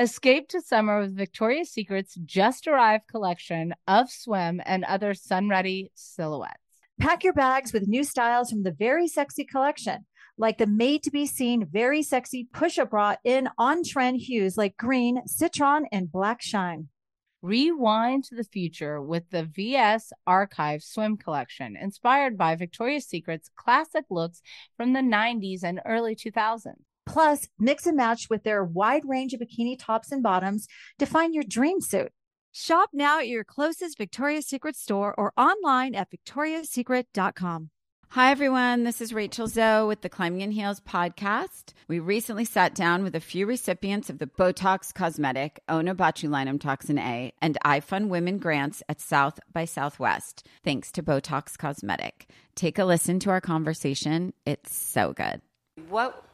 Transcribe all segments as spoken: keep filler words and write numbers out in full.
Escape to summer with Victoria's Secret's just-arrived collection of swim and other sun-ready silhouettes. Pack your bags with new styles from the Very Sexy collection, like the made-to-be-seen Very Sexy push-up bra in on-trend hues like green, citron, and black shine. Rewind to the future with the V S Archive swim collection, inspired by Victoria's Secret's classic looks from the nineties and early two thousands. Plus, mix and match with their wide range of bikini tops and bottoms to find your dream suit. Shop now at your closest Victoria's Secret store or online at victorias secret dot com. Hi, everyone. This is Rachel Zoe with the Climbing in Heels podcast. We recently sat down with a few recipients of the Botox Cosmetic, Onabotulinum Toxin A, and iFund Women grants at South by Southwest, thanks to Botox Cosmetic. Take a listen to our conversation. It's so good. What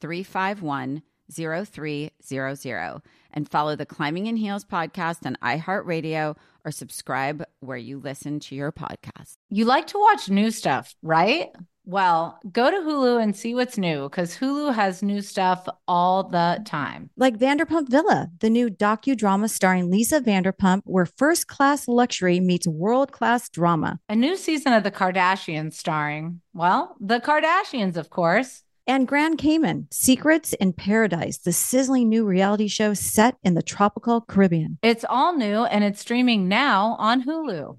three five one, zero three zero zero and follow the Climbing in Heels podcast on iHeartRadio or subscribe where you listen to your podcast. You like to watch new stuff, right? Well, go to Hulu and see what's new because Hulu has new stuff all the time. Like Vanderpump Villa, the new docudrama starring Lisa Vanderpump, where first-class luxury meets world-class drama. A new season of The Kardashians starring, well, The Kardashians, of course. And Grand Cayman, Secrets in Paradise, the sizzling new reality show set in the tropical Caribbean. It's all new and it's streaming now on Hulu.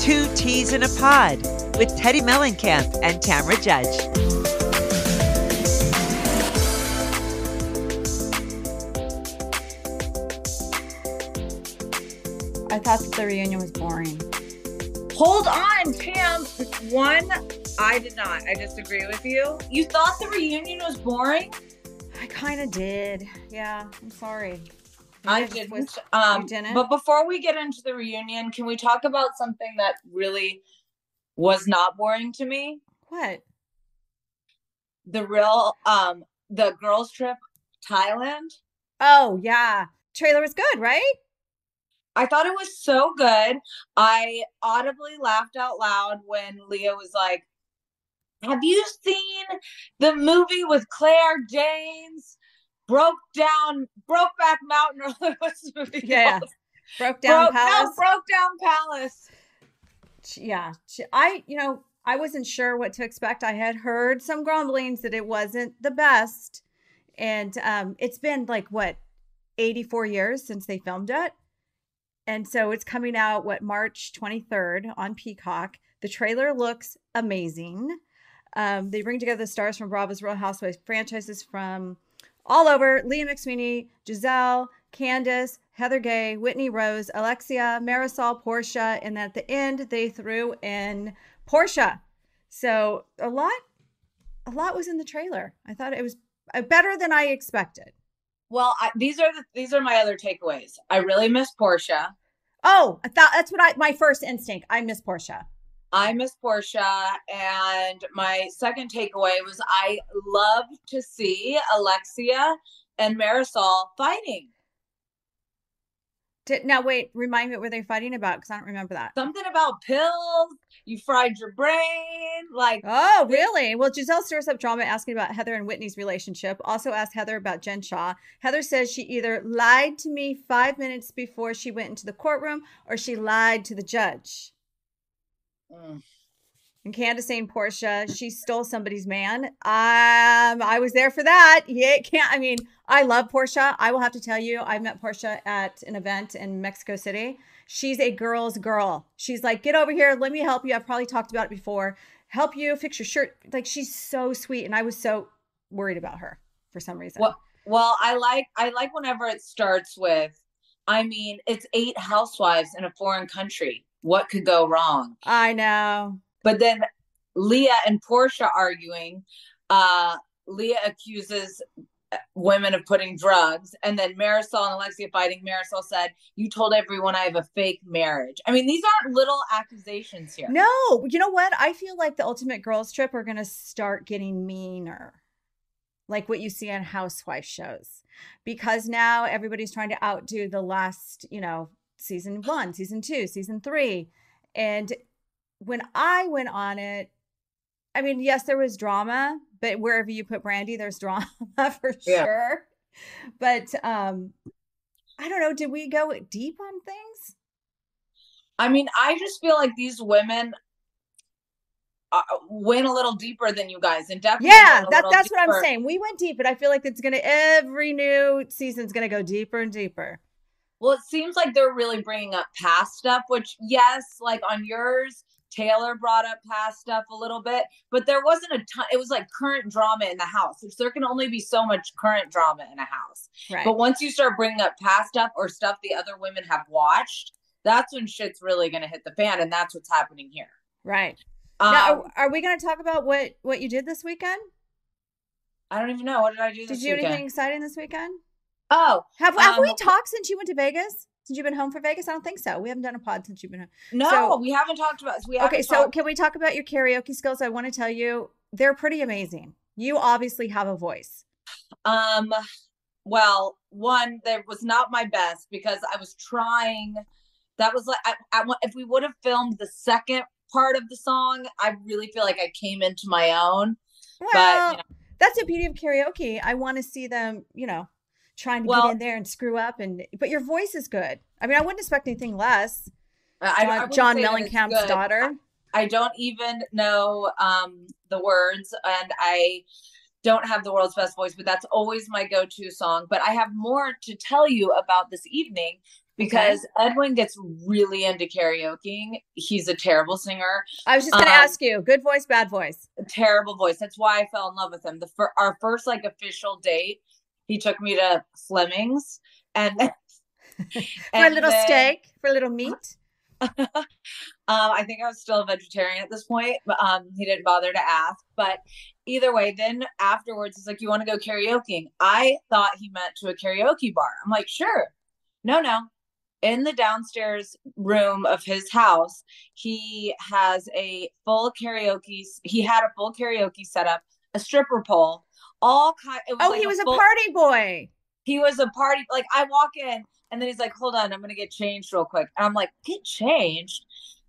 Two Teas in a Pod with Teddy Mellencamp and Tamra Judge. I thought that the reunion was boring. Hold on, Tam. One... I did not. I disagree with you. You thought the reunion was boring? I kind of did. Yeah, I'm sorry. I, I didn't. Was, um, didn't. But before we get into the reunion, can we talk about something that really was not boring to me? What? The real, um, the girls trip, Thailand. Oh, yeah. Trailer was good, right? I thought it was so good. I audibly laughed out loud when Leah was like, have you seen the movie with Claire Danes? Broke down, broke back Mountain, or what was the movie yeah. called? Broke down broke, Palace. No, broke down Palace. Yeah, I, you know, I wasn't sure what to expect. I had heard some grumblings that it wasn't the best, and um, it's been like what eighty-four years since they filmed it, and so it's coming out what March twenty-third on Peacock. The trailer looks amazing. Um, they bring together the stars from Bravo's Real Housewives franchises from all over. Leah McSweeney, Giselle, Candace, Heather Gay, Whitney Rose, Alexia, Marisol, Portia. And at the end, they threw in Portia. So a lot, a lot was in the trailer. I thought it was better than I expected. Well, I, these are the, these are my other takeaways. I really miss Portia. Oh, I thought that's what I, my first instinct. I miss Portia. I miss Portia, and my second takeaway was I love to see Alexia and Marisol fighting. Did, now, wait, remind me what were they fighting about, because I don't remember that. Something about pills, you fried your brain, like... Oh, really? Well, Giselle stirs up drama asking about Heather and Whitney's relationship. Also asked Heather about Jen Shaw. Heather says she either lied to me five minutes before she went into the courtroom, or she lied to the judge. Mm. and Candace and Portia, she stole somebody's man. Um, I was there for that. Yeah, can't. I mean, I love Portia. I will have to tell you, I met Portia at an event in Mexico City. She's a girl's girl. She's like, get over here. Let me help you. I've probably talked about it before. Help you fix your shirt. Like, she's so sweet. And I was so worried about her for some reason. Well, well, I like, I like whenever it starts with, I mean, it's eight housewives in a foreign country. What could go wrong? I know. But then Leah and Portia arguing, uh, Leah accuses women of putting drugs. And then Marisol and Alexia fighting. Marisol said, you told everyone I have a fake marriage. I mean, these aren't little accusations here. No, you know what? I feel like the Ultimate Girls Trip are going to start getting meaner. Like what you see on housewife shows, because now everybody's trying to outdo the last, you know, season one, season two, season three. And when I went on it, I mean, yes, there was drama, but wherever you put Brandy, there's drama for yeah. sure. But um, I don't know. Did we go deep on things? I mean, I just feel like these women uh, went a little deeper than you guys. And definitely, yeah, that, that's deeper. What I'm saying. We went deep, but I feel like it's going to, every new season's going to go deeper and deeper. Well, it seems like they're really bringing up past stuff, which yes, like on yours, Taylor brought up past stuff a little bit, but there wasn't a ton. It was like current drama in the house, which there can only be so much current drama in a house. Right. But once you start bringing up past stuff or stuff the other women have watched, that's when shit's really going to hit the fan. And that's what's happening here. Right. Um, now, are, are we going to talk about what, what you did this weekend? I don't even know. What did I do this weekend? Did you do anything exciting this weekend? Oh, have, have um, we talked since you went to Vegas? Since you've been home for Vegas? I don't think so. We haven't done a pod since you've been home. No, so, we haven't talked about it. Okay, so talked- can we talk about your karaoke skills? I want to tell you, they're pretty amazing. You obviously have a voice. Um, well, one, that was not my best because I was trying. That was like, I, I, if we would have filmed the second part of the song, I really feel like I came into my own. Well, but, you know. That's the beauty of karaoke. I want to see them, you know. Trying to well, get in there and screw up, and but your voice is good. I mean, I wouldn't expect anything less. I, I John Mellencamp's daughter. I, I don't even know um, the words, and I don't have the world's best voice, but that's always my go-to song. But I have more to tell you about this evening because okay. Edwin gets really into karaoke. He's a terrible singer. I was just going to um, ask you: good voice, bad voice? Terrible voice. That's why I fell in love with him. The fir- our first like official date. He took me to Fleming's and, and for a little then, steak, for a little meat. um, I think I was still a vegetarian at this point, but um, he didn't bother to ask. But either way, then afterwards, he's like, you want to go karaoke? I thought he meant to a karaoke bar. I'm like, sure. No, no. In the downstairs room of his house, he has a full karaoke. He had a full karaoke setup, a stripper pole. All kind. It was oh, like he was a, full, a party boy. He was a party. Like I walk in, and then he's like, "Hold on, I'm gonna get changed real quick." And I'm like, "Get changed."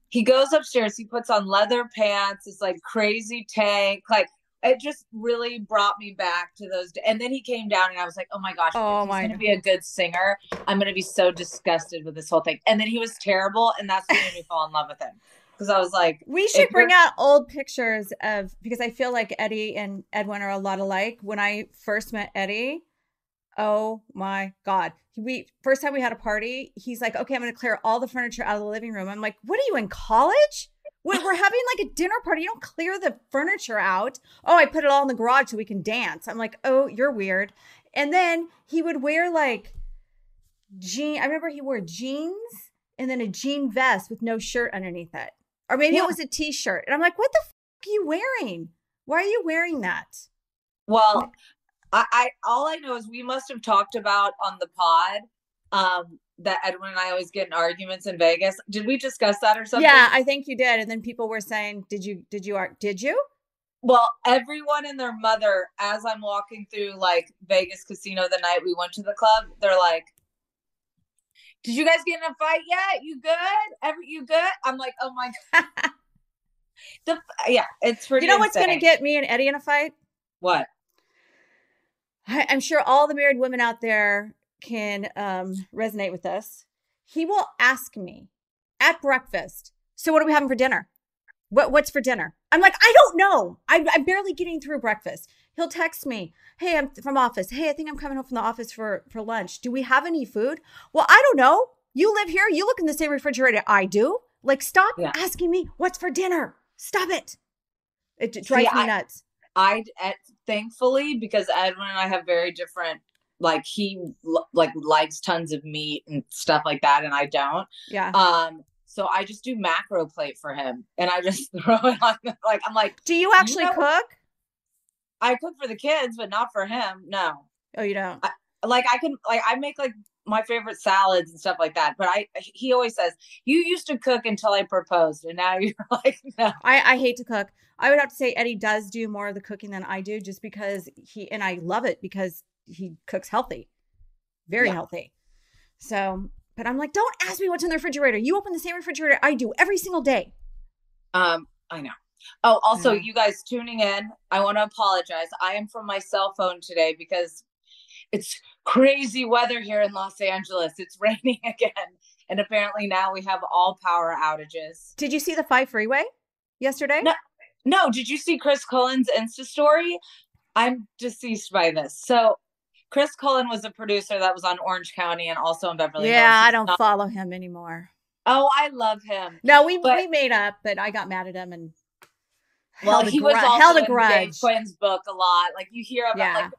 He goes upstairs. He puts on leather pants. It's like crazy tank. Like it just really brought me back to those. D- and then he came down, and I was like, "Oh my gosh, oh, he's my gonna God. Be a good singer. I'm gonna be so disgusted with this whole thing." And then he was terrible, and that's what made me fall in love with him. Because I was like, we should bring out old pictures of, because I feel like Eddie and Edwin are a lot alike. When I first met Eddie, oh my God. We first time we had a party, he's like, okay, I'm going to clear all the furniture out of the living room. I'm like, what are you in college? We're, we're having like a dinner party. You don't clear the furniture out. Oh, I put it all in the garage so we can dance. I'm like, oh, you're weird. And then he would wear like jeans. I remember he wore jeans and then a jean vest with no shirt underneath it. Or maybe yeah. it was a t-shirt. And I'm like, what the fuck are you wearing? Why are you wearing that? Well, I, I all I know is we must have talked about on the pod um, that Edwin and I always get in arguments in Vegas. Did we discuss that or something? Yeah, I think you did. And then people were saying, did you, did you, did you? Well, everyone and their mother, as I'm walking through like Vegas casino the night we went to the club, they're like, did you guys get in a fight yet? You good? Every you good? I'm like, oh my God. the, yeah, it's pretty. You know insane. What's going to get me and Eddie in a fight? What? I, I'm sure all the married women out there can um, resonate with this. He will ask me at breakfast, so what are we having for dinner? What what's for dinner? I'm like, I don't know. I'm, I'm barely getting through breakfast. He'll text me, hey, I'm from office. Hey, I think I'm coming home from the office for, for lunch. Do we have any food? Well, I don't know. You live here. You look in the same refrigerator I do. Like, stop yeah. asking me what's for dinner. Stop it. It drives See, me I, nuts. I, I, thankfully, because Edwin and I have very different, like he like likes tons of meat and stuff like that. And I don't. Yeah. Um. So I just do macro plate for him and I just throw it on. Like, I'm like, do you actually you know, cook? I cook for the kids, but not for him. No. Oh, you don't? I, like I can, like I make like my favorite salads and stuff like that. But I, he always says, you used to cook until I proposed. And now you're like, no. I, I hate to cook. I would have to say Eddie does do more of the cooking than I do just because he, and I love it because he cooks healthy, very yeah. healthy. So, but I'm like, don't ask me what's in the refrigerator. You open the same refrigerator I do every single day. Um, I know. Oh, also, mm-hmm. you guys tuning in, I want to apologize. I am from my cell phone today because it's crazy weather here in Los Angeles. It's raining again. And apparently now we have all power outages. Did you see the five freeway yesterday? No. No. Did you see Chris Cullen's Insta story? I'm deceased by this. So Chris Cullen was a producer that was on Orange County and also in Beverly Hills. Yeah, I don't not- follow him anymore. Oh, I love him. No, we but- we made up, but I got mad at him and well, he gr- was also in Dave Quinn's book a lot. Like you hear about, yeah. like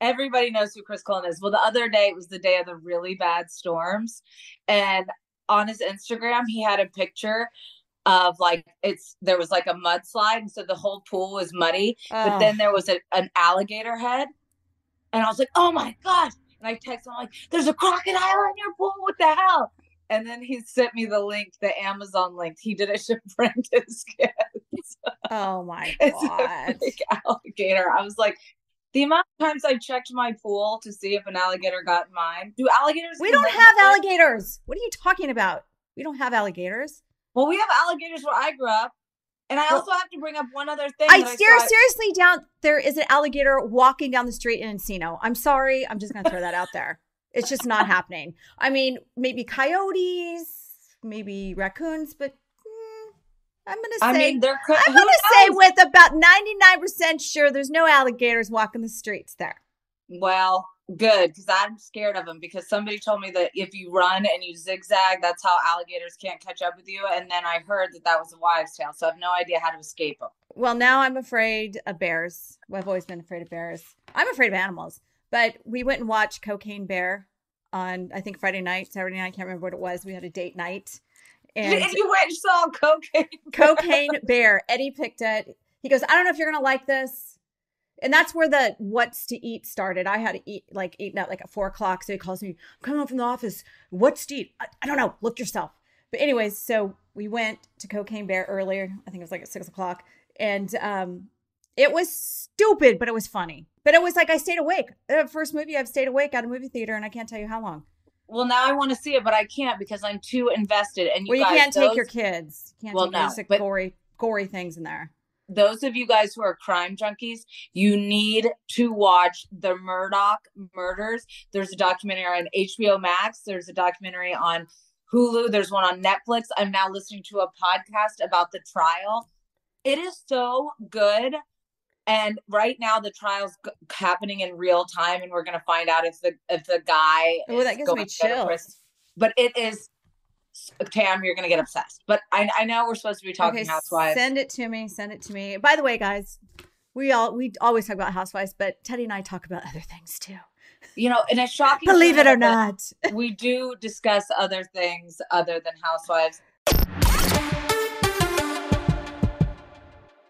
everybody knows who Chris Cullen is. Well, the other day it was the day of the really bad storms, and on his Instagram he had a picture of like it's there was like a mudslide, and so the whole pool was muddy. Oh. But then there was a, an alligator head. And I was like, oh my gosh. And I text him, I'm like, there's a crocodile in your pool. What the hell? And then he sent me the link, the Amazon link. He did it to print his kids. Oh my God. It's a big alligator. I was like, the amount of times I checked my pool to see if an alligator got in mine. Do alligators? We don't have alligators. What are you talking about? We don't have alligators. Well, we have alligators where I grew up. And I also have to bring up one other thing. I, that I ser- saw. seriously doubt there is an alligator walking down the street in Encino. I'm sorry. I'm just going to throw that out there. It's just not happening. I mean, maybe coyotes, maybe raccoons, but mm, I'm going to say, I mean, there could, I'm going to say with about ninety-nine percent sure there's no alligators walking the streets there. Well, good, because I'm scared of them because somebody told me that if you run and you zigzag, that's how alligators can't catch up with you. And then I heard that that was a wives' tale. So I have no idea how to escape them. Well, now I'm afraid of bears. Well, I've always been afraid of bears. I'm afraid of animals. But we went and watched Cocaine Bear on, I think, Friday night, Saturday night. I can't remember what it was. We had a date night. And you went and saw Cocaine Bear. Cocaine Bear. Eddie picked it. He goes, I don't know if you're going to like this. And that's where the what's to eat started. I had to eat, like, eating at like at four o'clock. So he calls me, I'm coming home from the office. What's to eat? I, I don't know. Look yourself. But anyways, so we went to Cocaine Bear earlier. I think it was like at six o'clock. And um, it was stupid, but it was funny. But it was like I stayed awake. The first movie I've stayed awake at a movie theater, and I can't tell you how long. Well, now I want to see it, but I can't because I'm too invested. And you well, you guys, can't those... take your kids. You can't well, take no, basic, but... gory, gory things in there. Those of you guys who are crime junkies, you need to watch the Murdoch murders. There's a documentary on H B O Max. There's a documentary on Hulu. There's one on Netflix. I'm now listening to a podcast about the trial. It is so good. And right now the trial's g- happening in real time. And we're going to find out if the, if the guy Ooh, is that gives going me to chills. Go to prison. But it is... Tam, you're gonna get obsessed, but I, I know we're supposed to be talking okay, housewives. Send it to me. Send it to me. By the way, guys, we all we always talk about housewives, but Teddy and I talk about other things too. You know, and it's shocking. Believe it or not, we do discuss other things other than housewives.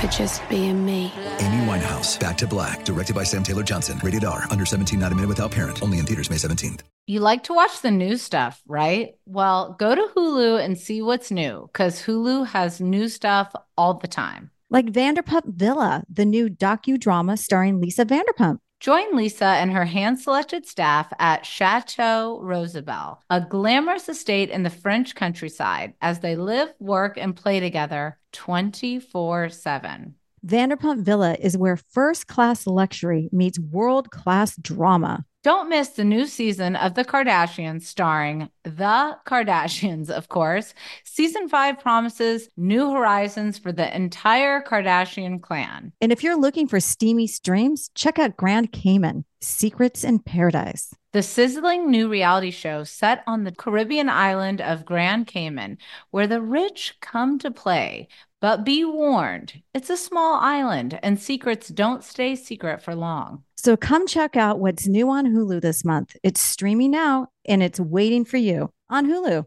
For just being me. Amy Winehouse, Back to Black, directed by Sam Taylor Johnson. Rated R, under seventeen, not a minute without parent. Only in theaters May seventeenth. You like to watch the new stuff, right? Well, go to Hulu and see what's new, because Hulu has new stuff all the time. Like Vanderpump Villa, the new docudrama starring Lisa Vanderpump. Join Lisa and her hand-selected staff at Chateau Rosabelle, a glamorous estate in the French countryside, as they live, work, and play together twenty-four seven. Vanderpump Villa is where first-class luxury meets world-class drama. Don't miss the new season of The Kardashians, starring The Kardashians, of course. Season five promises new horizons for the entire Kardashian clan. And if you're looking for steamy streams, check out Grand Cayman, Secrets in Paradise. The sizzling new reality show set on the Caribbean island of Grand Cayman, where the rich come to play. But be warned, it's a small island and secrets don't stay secret for long. So come check out what's new on Hulu this month. It's streaming now and it's waiting for you on Hulu.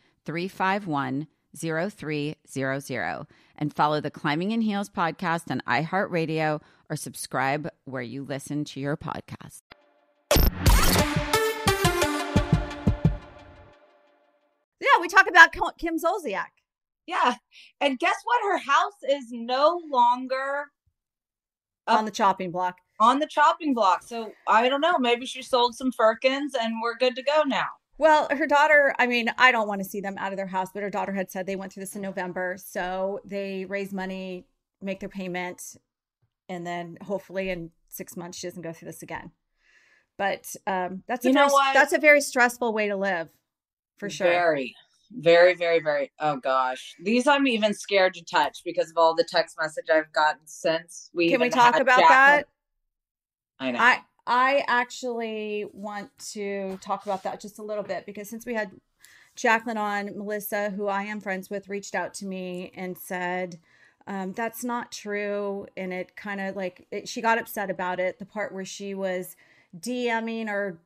three five one, zero three zero zero and follow the Climbing in Heels podcast on iHeartRadio or subscribe where you listen to your podcast. Yeah, we talk about Kim Zolciak. Yeah. And guess what? Her house is no longer up- on the chopping block. On the chopping block. So I don't know. Maybe she sold some firkins and we're good to go now. Well, her daughter, I mean, I don't want to see them out of their house, but her daughter had said they went through this in November. So they raise money, make their payment, and then hopefully in six months she doesn't go through this again. But um, that's, a very, that's a very stressful way to live, for sure. Very, very, very, very. Oh, gosh. These I'm even scared to touch because of all the text message I've gotten since. We Can we talk about Jack- that? I know. I- I actually want to talk about that just a little bit because since we had Jacqueline on, Melissa, who I am friends with, reached out to me and said, um, that's not true. And it kind of like, it, she got upset about it. The part where she was DMing or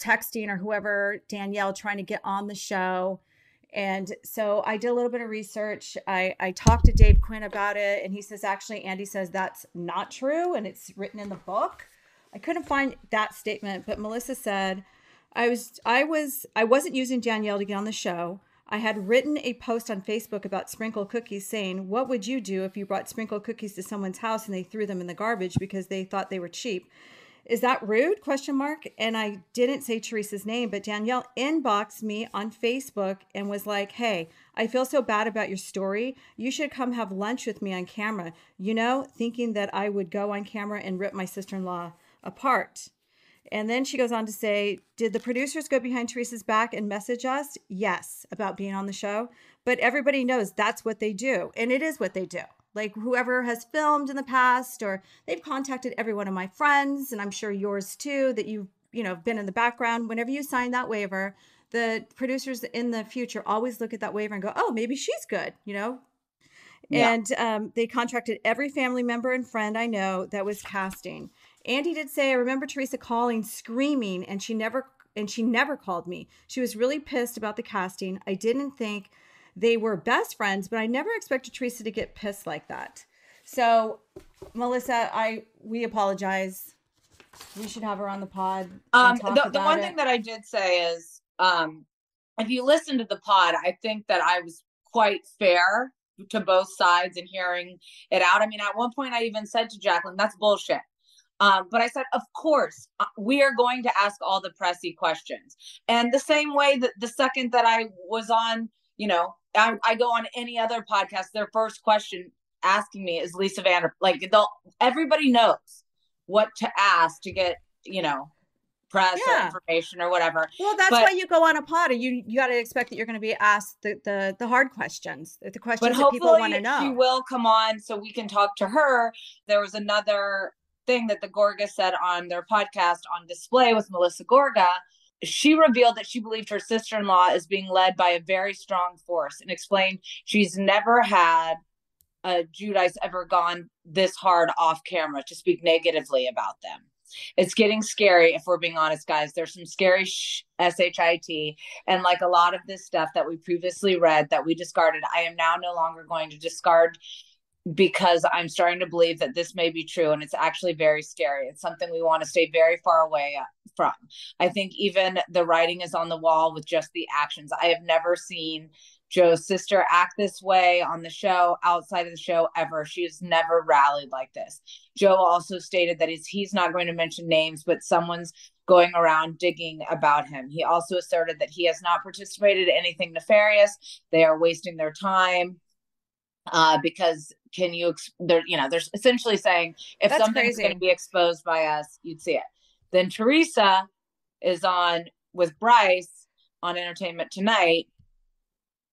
texting or whoever, Danielle, trying to get on the show. And so I did a little bit of research. I, I talked to Dave Quinn about it and he says, actually, Andy says that's not true. And it's written in the book. I couldn't find that statement, but Melissa said, I was, I was, I wasn't using Danielle to get on the show. I had written a post on Facebook about sprinkle cookies saying, what would you do if you brought sprinkle cookies to someone's house and they threw them in the garbage because they thought they were cheap? Is that rude? Question mark. And I didn't say Teresa's name, but Danielle inboxed me on Facebook and was like, hey, I feel so bad about your story. You should come have lunch with me on camera. You know, thinking that I would go on camera and rip my sister-in-law apart. And then she goes on to say, did the producers go behind Teresa's back and message us? Yes, about being on the show. But everybody knows that's what they do. And it is what they do. Like whoever has filmed in the past or they've contacted every one of my friends, and I'm sure yours too, that you've, you know, been in the background. Whenever you sign that waiver, the producers in the future always look at that waiver and go, oh, maybe she's good, you know? Yeah. And um, they contracted every family member and friend I know that was casting. Andy did say, I remember Teresa calling, screaming, and she never and she never called me. She was really pissed about the casting. I didn't think they were best friends, but I never expected Teresa to get pissed like that. So, Melissa, I we apologize. We should have her on the pod. Um, the the one it. thing that I did say is, um, if you listen to the pod, I think that I was quite fair to both sides and hearing it out. I mean, at one point I even said to Jacqueline, that's bullshit. Um, but I said, of course, we are going to ask all the pressy questions. And the same way that the second that I was on, you know, I, I go on any other podcast, their first question asking me is Lisa Vanderpump. Like, they'll, everybody knows what to ask to get, you know, press yeah. or information or whatever. Well, that's but, why you go on a pod. You you got to expect that you're going to be asked the, the the hard questions, the questions that people want to know. She will come on so we can talk to her. There was another thing that the Gorga said on their podcast On Display with Melissa Gorga. She revealed that she believed her sister-in-law is being led by a very strong force and explained she's never had a Judice ever gone this hard off camera to speak negatively about them. It's getting scary. If we're being honest, guys, there's some scary sh- S H I T. And like a lot of this stuff that we previously read that we discarded, I am now no longer going to discard because I'm starting to believe that this may be true. And it's actually very scary. It's something we want to stay very far away from. I think even the writing is on the wall with just the actions. I have never seen Joe's sister act this way on the show, outside of the show ever. She has never rallied like this. Joe also stated that he's, he's not going to mention names, but someone's going around digging about him. He also asserted that he has not participated in anything nefarious. They are wasting their time uh, because can you, ex- they're, you know, they're essentially saying if That's something's going to be exposed by us, you'd see it. Then Teresa is on with Bryce on Entertainment Tonight.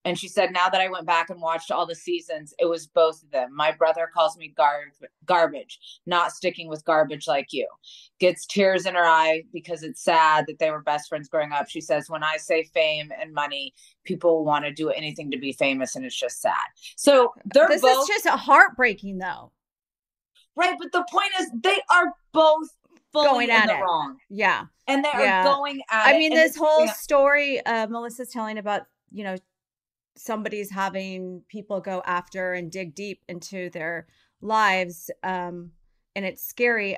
And she said, now that I went back and watched all the seasons, it was both of them. My brother calls me gar- garbage, not sticking with garbage like you. Gets tears in her eye because it's sad that they were best friends growing up. She says, when I say fame and money, people want to do anything to be famous. And it's just sad. So they're this both. This is just heartbreaking, though. Right. But the point is, they are both going at it wrong. Yeah. And they yeah. are going at I it. I mean, this whole yeah. story uh, Melissa's telling about, you know, somebody's having people go after and dig deep into their lives. Um, and it's scary.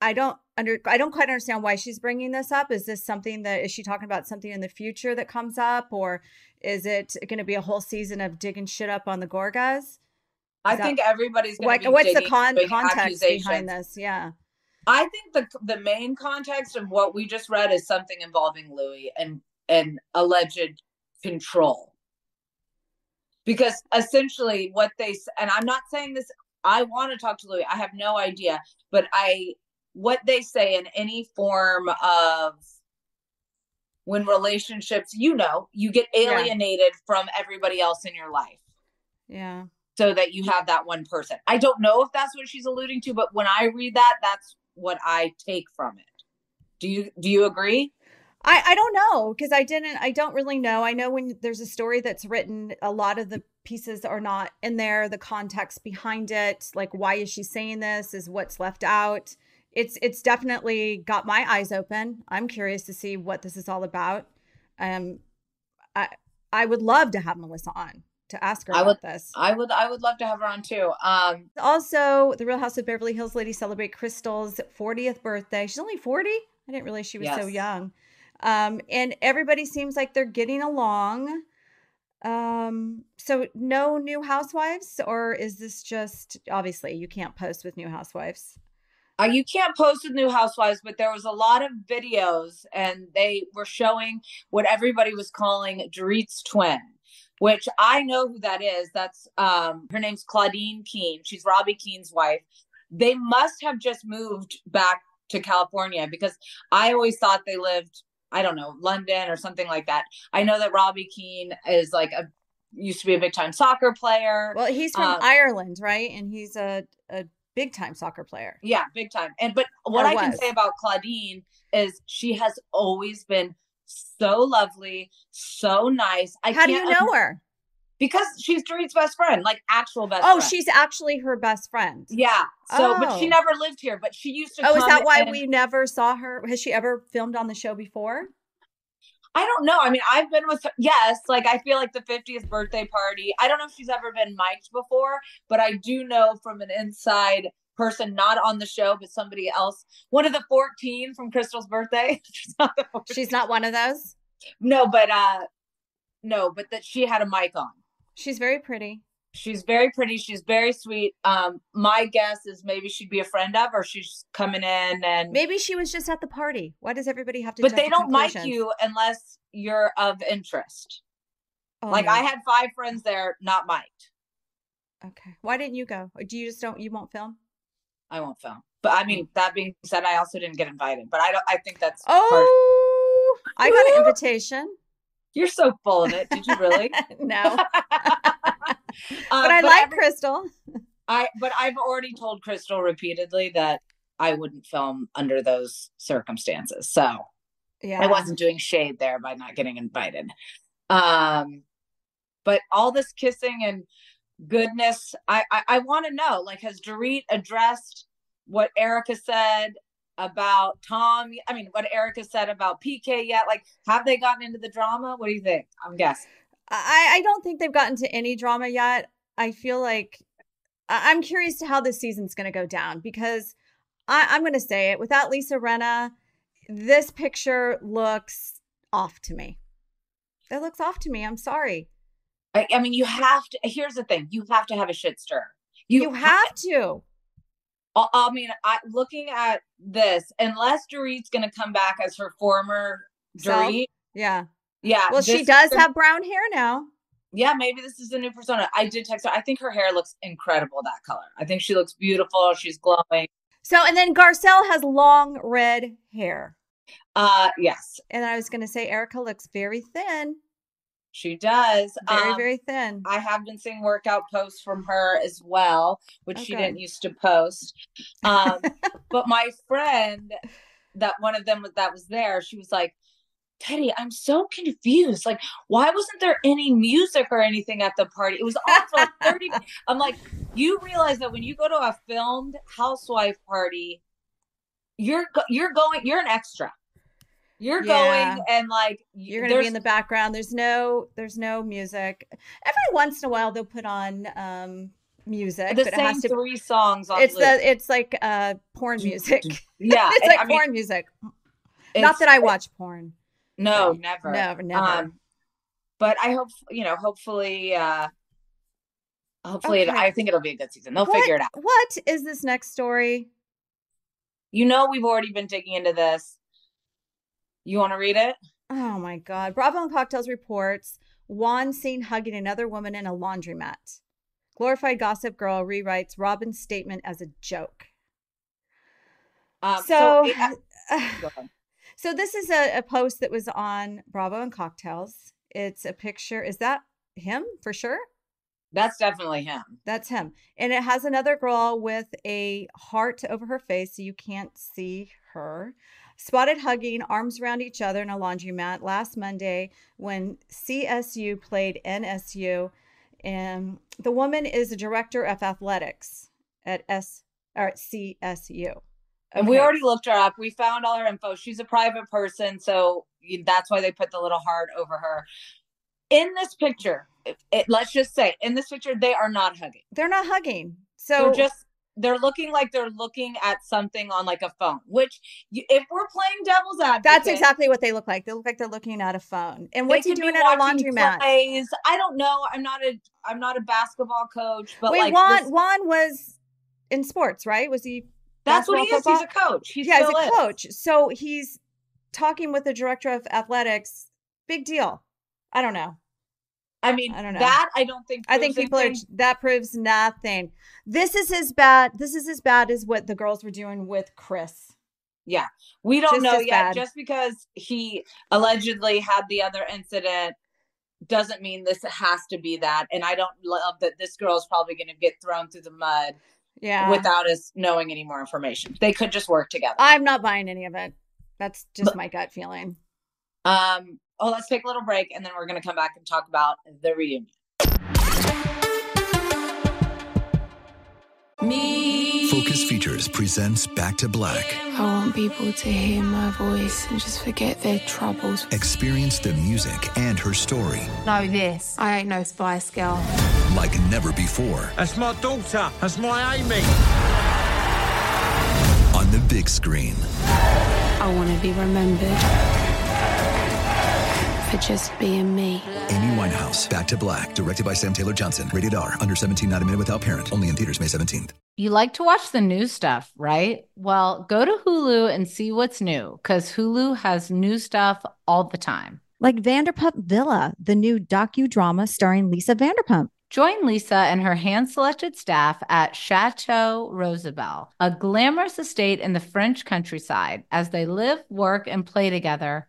I don't under, I don't quite understand why she's bringing this up. Is this something that, is she talking about something in the future that comes up, or is it going to be a whole season of digging shit up on the Gorgas? Is I that, think everybody's going to be what's digging the con- context behind this? Yeah. I think the, the main context of what we just read is something involving Louis and, and alleged control, because essentially what they, and I'm not saying this, I want to talk to Louis, I have no idea, but I, what they say in any form of when relationships, you know, you get alienated yeah. from everybody else in your life. Yeah. So that you have that one person. I don't know if that's what she's alluding to, but when I read that, that's what I take from it. Do you, do you agree? I, I don't know, because I didn't, I don't really know. I know when there's a story that's written, a lot of the pieces are not in there, the context behind it, like why is she saying this, is what's left out. It's it's definitely got my eyes open. I'm curious to see what this is all about. Um, I I would love to have Melissa on to ask her I about would, this. I would I would love to have her on too. Um, also, the Real House of Beverly Hills ladies celebrate Crystal's fortieth birthday. She's only forty? I didn't realize she was yes. so young. Um, and everybody seems like they're getting along. Um, so no new housewives, or is this just, obviously you can't post with new housewives. Uh, you can't post with new housewives, but there was a lot of videos and they were showing what everybody was calling Dorit's twin, which I know who that is. That's, um, her name's Claudine Keene. She's Robbie Keene's wife. They must have just moved back to California, because I always thought they lived, I don't know, London or something like that. I know that Robbie Keane is like a, used to be a big time soccer player. Well, he's from um, Ireland, right? And he's a, a big time soccer player. Yeah, big time. And, but what or I was. can say about Claudine is she has always been so lovely, so nice. I How can't, do you know um, her? Because she's Dorit's best friend, like actual best oh, friend. Oh, she's actually her best friend. Yeah. So, oh. but she never lived here, but she used to. Oh, is that why and, we never saw her? Has she ever filmed on the show before? I don't know. I mean, I've been with her. Yes. Like, I feel like the fiftieth birthday party. I don't know if she's ever been mic'd before, but I do know from an inside person, not on the show, but somebody else. One of the fourteen from Crystal's birthday. She's not the fourteen. She's not one of those? No, but, uh, no, but that she had a mic on. She's very pretty. She's very pretty. She's very sweet. Um, my guess is maybe she'd be a friend of, or she's coming in and maybe she was just at the party. Why does everybody have to? But they don't like you unless you're of interest. Oh, like no. I had five friends there, not Mike. Okay. Why didn't you go? Do you just don't, you won't film? I won't film. But I mean, that being said, I also didn't get invited, but I don't, I think that's. Oh, part of- I got an invitation. You're so full of it. Did you really? No. Um, but I but like I've, Crystal. I but I've already told Crystal repeatedly that I wouldn't film under those circumstances. So yeah, I wasn't doing shade there by not getting invited. Um, but all this kissing and goodness, I I, I want to know. Like, has Dorit addressed what Erica said about Tom? I mean, what Erica said about P K yet? Like, have they gotten into the drama? What do you think? I'm guessing. I, I don't think they've gotten to any drama yet. I feel like I'm curious to how this season's going to go down, because I, I'm going to say it, without Lisa Rinna, this picture looks off to me. It looks off to me. I'm sorry. I, I mean, you have to. Here's the thing. You have to have a shit stir. You, you have to. I, I mean, I, looking at this, unless Dorit's going to come back as her former Dorit. So, yeah. Yeah. Well, she does have brown hair now. Yeah, maybe this is a new persona. I did text her. I think her hair looks incredible, that color. I think she looks beautiful. She's glowing. So, and then Garcelle has long red hair. Uh, yes. And I was going to say, Erica looks very thin. She does. Very, um, very thin. I have been seeing workout posts from her as well, which okay. she didn't used to post. Um, but my friend, that one of them that was there, she was like, Teddy, I'm so confused. Like, why wasn't there any music or anything at the party? It was on for like thirty. I'm like, you realize that when you go to a filmed housewife party, you're you're going, you're an extra. You're yeah. going and like you're going to be in the background. There's no there's no music. Every once in a while, they'll put on um, music. The but same it has to, three songs. On it's loop. the it's like uh, porn music. Yeah, it's like I porn mean, music. Not that I watch porn. No, never. Never, never. Um, but I hope, you know, hopefully, uh, hopefully, okay. it, I think it'll be a good season. They'll what, figure it out. What is this next story? You know, we've already been digging into this. You want to read it? Oh, my God. Bravo and Cocktails reports Juan seen hugging another woman in a laundromat. Glorified Gossip Girl rewrites Robin's statement as a joke. Um, so... so it, uh, go ahead. So this is a, a post that was on Bravo and Cocktails. It's a picture. Is that him for sure? That's definitely him. That's him. And it has another girl with a heart over her face, so you can't see her. Spotted hugging, arms around each other in a laundromat last Monday when C S U played N S U. And the woman is the director of athletics at S or at C S U. Okay. And we already looked her up. We found all her info. She's a private person, so that's why they put the little heart over her. In this picture, it, it, let's just say, in this picture, they are not hugging. They're not hugging. So they're just they're looking like they're looking at something on like a phone. Which, you, if we're playing devil's advocate, that's exactly what they look like. They look like they're looking at a phone. And what's he doing at a laundromat? Plays. I don't know. I'm not a I'm not a basketball coach. But wait, like Juan this- Juan was in sports, right? Was he? That's what he is. Football. He's a coach. He's yeah, he's a is. coach. So he's talking with the director of athletics. Big deal. I don't know. I mean, I don't know. That I don't think. I think people anything. are. That proves nothing. This is as bad. This is as bad as what the girls were doing with Chris. Yeah, we don't Just know yet. Bad. Just because he allegedly had the other incident doesn't mean this has to be that. And I don't love that this girl is probably going to get thrown through the mud. Yeah. Without us knowing any more information. They could just work together. I'm not buying any of it. That's just but, my gut feeling. Um, oh, let's take a little break, and then we're going to come back and talk about the reunion. Me. Focus Features presents Back to Black. I want people to hear my voice and just forget their troubles. Experience the music and her story. Know this. I ain't no Spice Girl. Like never before. That's my daughter. That's my Amy. On the big screen. I want to be remembered for just being me. Amy Winehouse, Back to Black, directed by Sam Taylor Johnson. Rated R, under seventeen, not admitted without parent. Only in theaters May seventeenth. You like to watch the new stuff, right? Well, go to Hulu and see what's new, because Hulu has new stuff all the time. Like Vanderpump Villa, the new docudrama starring Lisa Vanderpump. Join Lisa and her hand-selected staff at Chateau Rosabelle, a glamorous estate in the French countryside, as they live, work, and play together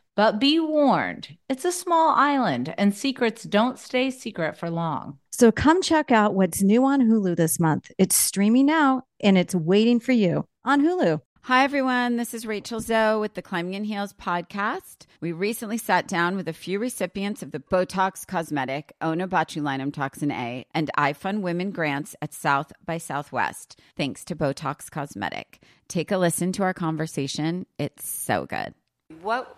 But be warned, it's a small island and secrets don't stay secret for long. So come check out what's new on Hulu this month. It's streaming now and it's waiting for you on Hulu. Hi, everyone. This is Rachel Zoe with the Climbing in Heels podcast. We recently sat down with a few recipients of the Botox Cosmetic, Onabotulinum toxin A, and iFund Women grants at South by Southwest, thanks to Botox Cosmetic. Take a listen to our conversation. It's so good. What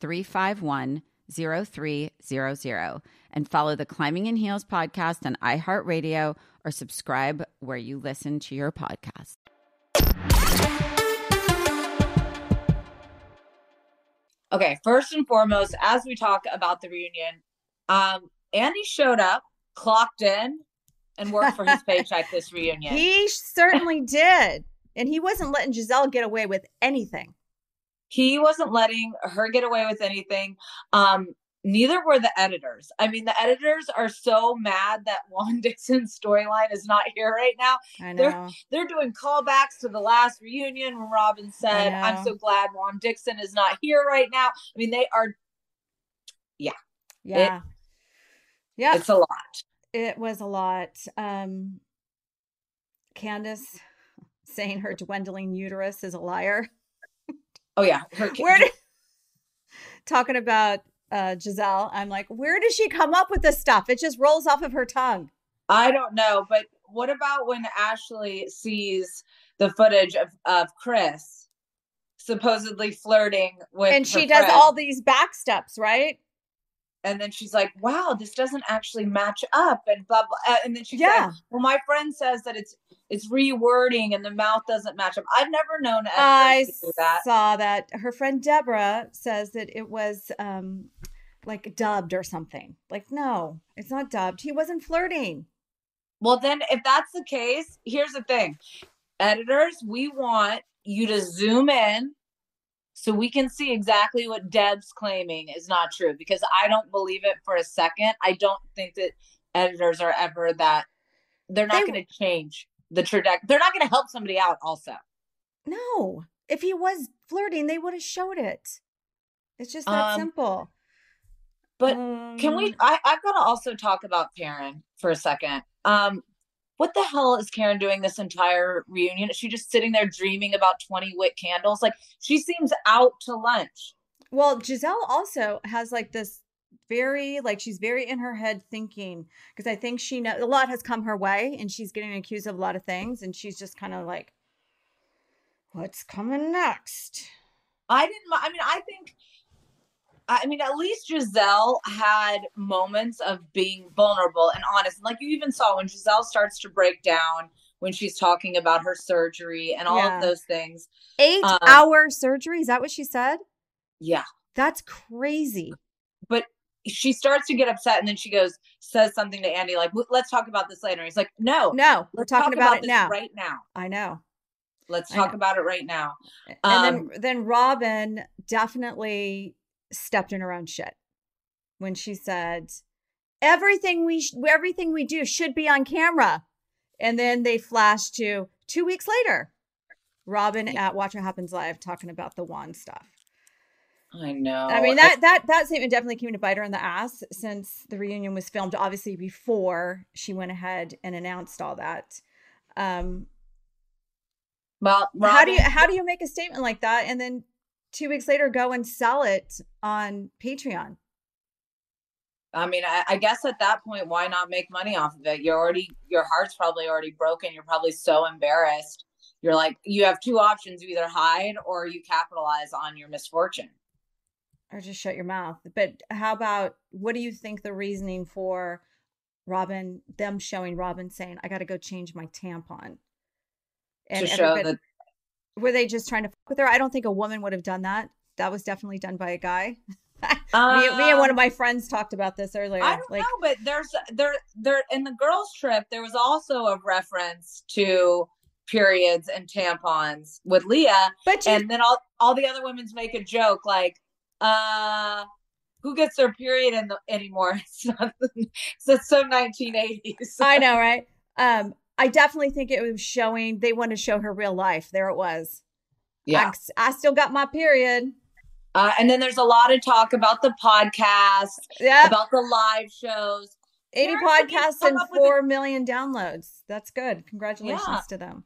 three five one, zero three zero zero and follow the Climbing in Heels podcast on iHeartRadio or subscribe where you listen to your podcast. Okay, first and foremost, as we talk about the reunion, um, Andy showed up, clocked in, and worked for his paycheck this reunion. He certainly did. And he wasn't letting Giselle get away with anything. He wasn't letting her get away with anything. Um, neither were the editors. I mean, the editors are so mad that Juan Dixon's storyline is not here right now. I know. They're, they're doing callbacks to the last reunion when Robin said, I'm so glad Juan Dixon is not here right now. I mean, they are. Yeah. Yeah. It, yeah. It's a lot. It was a lot. Um, Candace saying her dwindling uterus is a liar. Oh, yeah. Where did, talking about uh, Giselle, I'm like, where does she come up with this stuff? It just rolls off of her tongue. I don't know. But what about when Ashley sees the footage of, of Chris supposedly flirting with and she does friend. All these back steps, right? And then she's like, wow, this doesn't actually match up. And blah, blah. Uh, and then she's yeah. like, well, my friend says that it's It's rewording and the mouth doesn't match up. I've never known editors I to do that. I saw that. Her friend Deborah says that it was um, like dubbed or something. Like, no, it's not dubbed. He wasn't flirting. Well, then if that's the case, here's the thing. Editors, we want you to zoom in so we can see exactly what Deb's claiming is not true, because I don't believe it for a second. I don't think that editors are ever that. They're not they, going to change. The trajectory. They're not going to help somebody out also. No. If he was flirting, they would have showed it. It's just that um, simple. But um, can we, I, I've got to also talk about Karen for a second. Um, what the hell is Karen doing this entire reunion? Is she just sitting there dreaming about twenty wick candles? Like, she seems out to lunch. Well, Giselle also has like this very, like, she's very in her head thinking, because I think she knows a lot has come her way and she's getting accused of a lot of things. And she's just kind of like, what's coming next? I didn't, I mean, I think, I mean, at least Giselle had moments of being vulnerable and honest. And like you even saw when Giselle starts to break down when she's talking about her surgery and all yeah. of those things. Eight um, hour surgery. Is that what she said? Yeah. That's crazy. But she starts to get upset, and then she goes, says something to Andy, like, let's talk about this later. And he's like, no, no, we're talking talk about, about it this now, right now. I know. Let's talk about it right now. Um, and then, then Robin definitely stepped in her own shit when she said, everything we, sh- everything we do should be on camera. And then they flash to two weeks later, Robin yeah. at Watch What Happens Live talking about the wand stuff. I know. I mean, that, I, that, that statement definitely came to bite her in the ass, since the reunion was filmed, obviously, before she went ahead and announced all that. Um, Well, Robin, how do you how do you make a statement like that and then two weeks later go and sell it on Patreon? I mean, I, I guess at that point, why not make money off of it? You're already your heart's probably already broken. You're probably so embarrassed. You're like, you have two options: you either hide or you capitalize on your misfortune, or just shut your mouth. But how about, what do you think the reasoning for Robin, them showing Robin saying, "I got to go change my tampon"? And to show that, were they just trying to fuck with her? I don't think a woman would have done that. That was definitely done by a guy. Uh, me, me and one of my friends talked about this earlier. I don't like, know, but there's there there in the girls' trip, there was also a reference to periods and tampons with Leah. But you, and then all all the other women's make a joke like, uh, who gets their period in the, anymore? It's not, it's so nineteen eighties. I know, right? Um, I definitely think it was showing, they wanted to show her real life. There it was. Yeah. I, I still got my period. Uh, and then there's a lot of talk about the podcast, yep. about the live shows. eighty Where podcasts and four million downloads. That's good. Congratulations yeah. to them.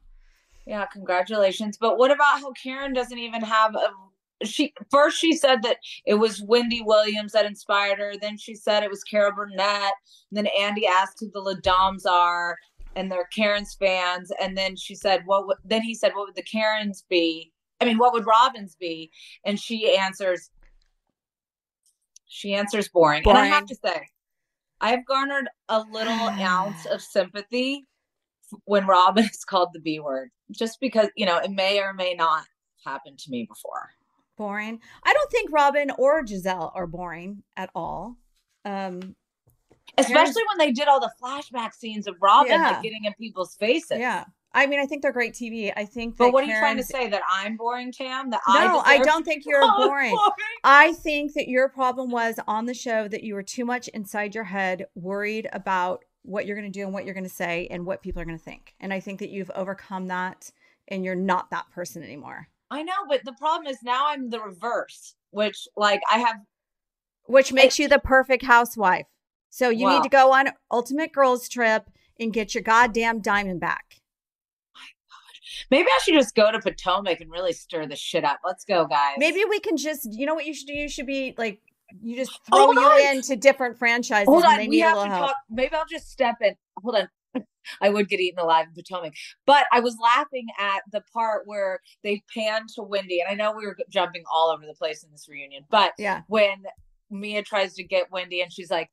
Yeah, congratulations. But what about how Karen doesn't even have a, she, first she said that it was Wendy Williams that inspired her. Then she said it was Carol Burnett. And then Andy asked who the LaDoms are. And they're Karen's fans. And then she said, what would, then he said, what would the Karens be? I mean, what would Robin's be? And she answers, she answers boring. boring. And I have to say, I've garnered a little ounce of sympathy when Robin is called the B word, just because, you know, it may or may not have happened to me before. Boring. I don't think Robin or Giselle are boring at all. Um, Especially when they did all the flashback scenes of Robin yeah. like getting in people's faces. Yeah. I mean, I think they're great T V. I think that But what are Karen's... you trying to say? That I'm boring, Tam? That I No, I, I don't think you're oh, boring. boring. I think that your problem was on the show that you were too much inside your head, worried about what you're going to do and what you're going to say and what people are going to think. And I think that you've overcome that and you're not that person anymore. I know, but the problem is now I'm the reverse, which like I have. Which makes I... you the perfect housewife. So you wow. need to go on Ultimate Girls Trip and get your goddamn diamond back. My God. Maybe I should just go to Potomac and really stir the shit up. Let's go, guys. Maybe we can just, you know what you should do? You should be like, you just throw Hold you on. into different franchises. Hold and on. They we need have a to help. talk. Maybe I'll just step in. Hold on. I would get eaten alive in Potomac. But I was laughing at the part where they panned to Wendy. And I know we were jumping all over the place in this reunion. But yeah. when Mia tries to get Wendy and she's like,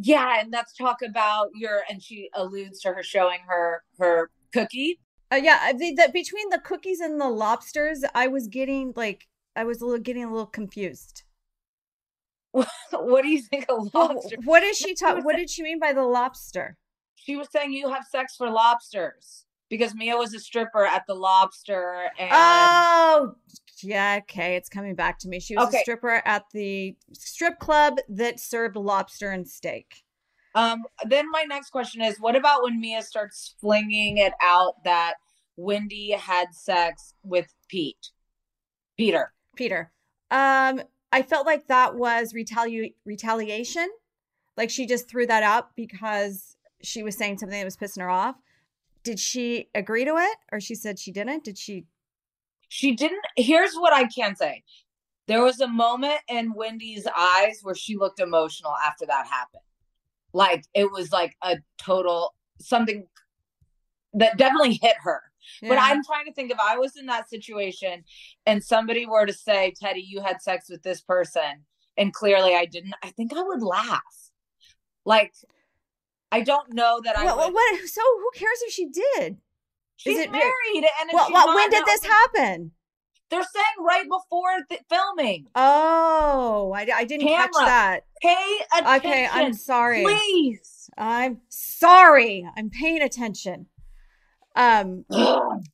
yeah, and let's talk about your, and she alludes to her showing her her cookie. Uh, yeah, the, the, between the cookies and the lobsters, I was getting like, I was a little, getting a little confused. What do you think a lobster? What, what is she talking? What did she mean by the lobster? She was saying you have sex for lobsters because Mia was a stripper at the Lobster. And oh, yeah, okay, it's coming back to me. She was okay. a stripper at the strip club that served lobster and steak. Um, then my next question is, what about when Mia starts flinging it out that Wendy had sex with Pete? Peter. Peter. Um, I felt like that was retali- retaliation. Like she just threw that out because she was saying something that was pissing her off. Did she agree to it? Or she said she didn't? Did she... She didn't. Here's what I can say. There was a moment in Wendy's eyes where she looked emotional after that happened. Like it was like a total something that definitely hit her. Yeah. But I'm trying to think, if I was in that situation and somebody were to say, Teddy, you had sex with this person, and clearly I didn't, I think I would laugh. Like, I don't know that I well, would. What, so who cares if she did? She's it, married. And well, well, when did this happen? They're saying right before the filming. Oh, I, I didn't Camera, catch that. Pay attention. Okay, I'm sorry. Please. I'm sorry. I'm paying attention. Um,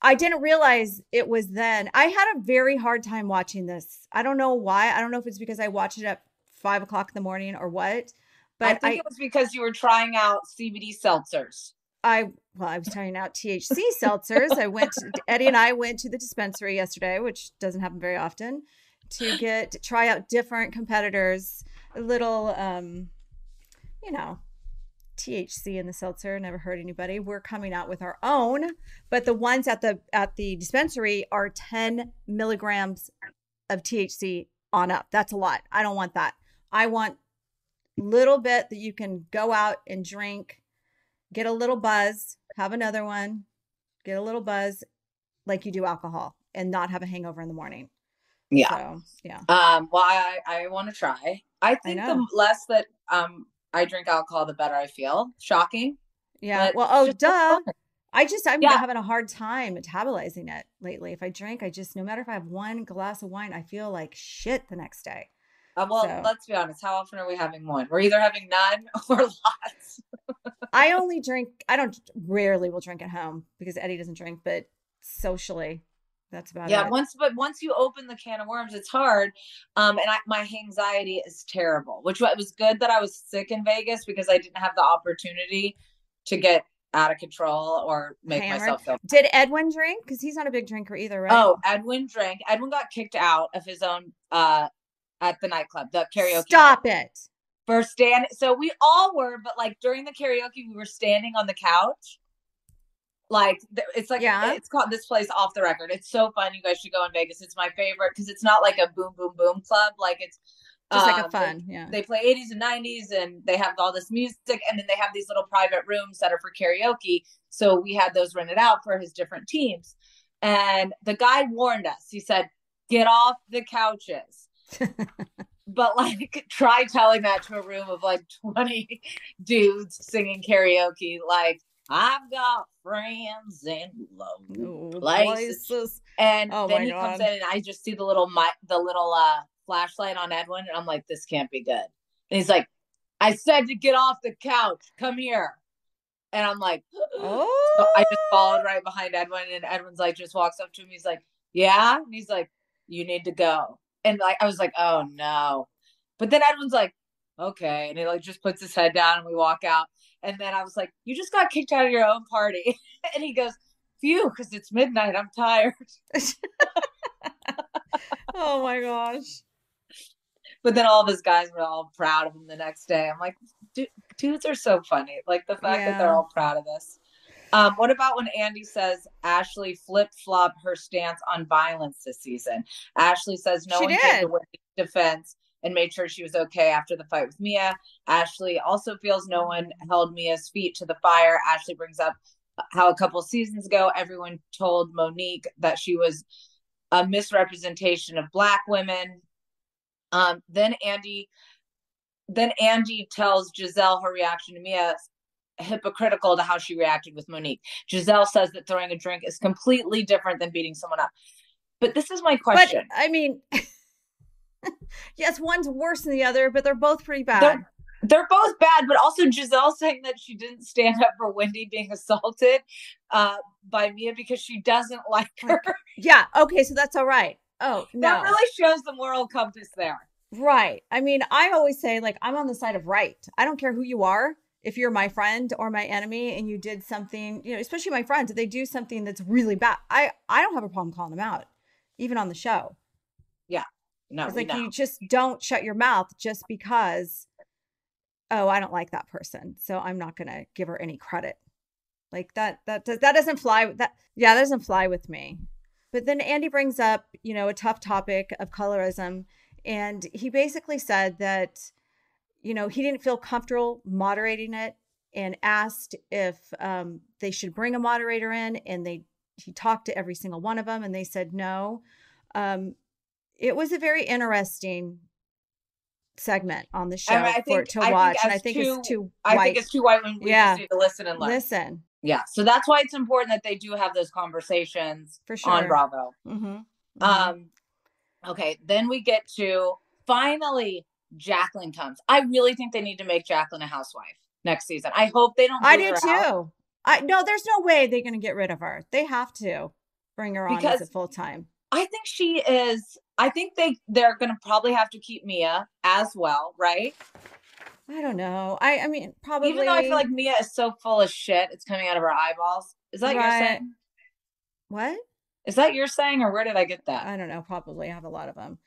I didn't realize it was then. I had a very hard time watching this. I don't know why. I don't know if it's because I watched it at five o'clock in the morning or what. But I think I, it was because you were trying out C B D seltzers. I well, I was trying out T H C seltzers. I went to, Eddie and I went to the dispensary yesterday, which doesn't happen very often, to get to try out different competitors. A little, um, you know, T H C in the seltzer. Never hurt anybody. We're coming out with our own, but the ones at the at the dispensary are ten milligrams of T H C on up. That's a lot. I don't want that. I want little bit that you can go out and drink. Get a little buzz, have another one, get a little buzz like you do alcohol and not have a hangover in the morning. Yeah. So, yeah. Um, well, I, I want to try. I think I the less that um I drink alcohol, the better I feel. Shocking. Yeah. Well, oh, duh. I just, I'm yeah. having a hard time metabolizing it lately. If I drink, I just, no matter if I have one glass of wine, I feel like shit the next day. Uh, well, so. Let's be honest. How often are we having one? We're either having none or lots. I only drink, I don't rarely will drink at home because Eddie doesn't drink, but socially, that's about yeah, it. Yeah. Once, but once you open the can of worms, it's hard. Um, and I, my anxiety is terrible, which it was good that I was sick in Vegas because I didn't have the opportunity to get out of control or make Hammered. myself go. Did Edwin drink? Cause he's not a big drinker either, right? Oh, Edwin drank. Edwin got kicked out of his own, uh, at the nightclub, the karaoke. Stop night. it. First stand. So we all were, but like during the karaoke, we were standing on the couch. Like it's like, yeah. it's called This Place Off the Record. It's so fun. You guys should go in Vegas. It's my favorite because it's not like a boom, boom, boom club. Like it's just um, like a fun. They, yeah. They play eighties and nineties and they have all this music and then they have these little private rooms that are for karaoke. So we had those rented out for his different teams. And the guy warned us. He said, get off the couches. But like try telling that to a room of like twenty dudes singing karaoke like I've got friends in low places, places. and oh then he God. comes in and I just see the little my the little uh flashlight on Edwin and I'm like, this can't be good. And he's like, I said to get off the couch, come here. And I'm like, oh. So I just followed right behind Edwin and Edwin's like just walks up to him, he's like, yeah, and he's like, you need to go. And like I was like, oh no. But then Edwin's like, okay. And he like just puts his head down and we walk out. And then I was like, you just got kicked out of your own party. And he goes, phew, because it's midnight. I'm tired. Oh my gosh. But then all of his guys were all proud of him the next day. I'm like, dude, dudes are so funny. Like the fact yeah. that they're all proud of us. Um, what about when Andy says Ashley flip-flopped her stance on violence this season? Ashley says no she one came to Wendy's defense and made sure she was okay after the fight with Mia. Ashley also feels no one held Mia's feet to the fire. Ashley brings up how a couple seasons ago, everyone told Monique that she was a misrepresentation of Black women. Um, then Andy, then Andy tells Giselle her reaction to Mia hypocritical to how she reacted with Monique. Giselle says that throwing a drink is completely different than beating someone up. But this is my question. But, I mean, yes, one's worse than the other, but they're both pretty bad. They're, they're both bad, but also Giselle saying that she didn't stand up for Wendy being assaulted uh, by Mia because she doesn't like her. Yeah. Okay. So that's all right. Oh, no. That really shows the moral compass there. Right. I mean, I always say like, I'm on the side of right. I don't care who you are. If you're my friend or my enemy and you did something, you know, especially my friends, if they do something that's really bad, I, I don't have a problem calling them out, even on the show. Yeah. No, it's like no. You just don't shut your mouth just because, oh, I don't like that person. So I'm not going to give her any credit. Like that, that, that doesn't fly. That, yeah, that doesn't fly with me. But then Andy brings up, you know, a tough topic of colorism. And he basically said that, you know, he didn't feel comfortable moderating it and asked if um, they should bring a moderator in. And they he talked to every single one of them and they said no. Um, it was a very interesting segment on the show I mean, I for think, it to I watch. Think and I think two, it's too white. I think it's too white when we yeah. just need to listen and learn. Listen, Yeah. So that's why it's important that they do have those conversations for sure. on Bravo. Mm-hmm. Mm-hmm. Um, okay. Then we get to finally Jacqueline comes. I really think they need to make Jacqueline a housewife next season. I hope they don't. I do too. Out. I no, there's no way they're going to get rid of her. They have to bring her on because as a full time. I think she is. I think they they're going to probably have to keep Mia as well, right? I don't know. I I mean, probably. Even though I feel like Mia is so full of shit, it's coming out of her eyeballs. Is that right. your saying? What? Is that your saying, or where did I get that? I don't know. Probably. I have a lot of them.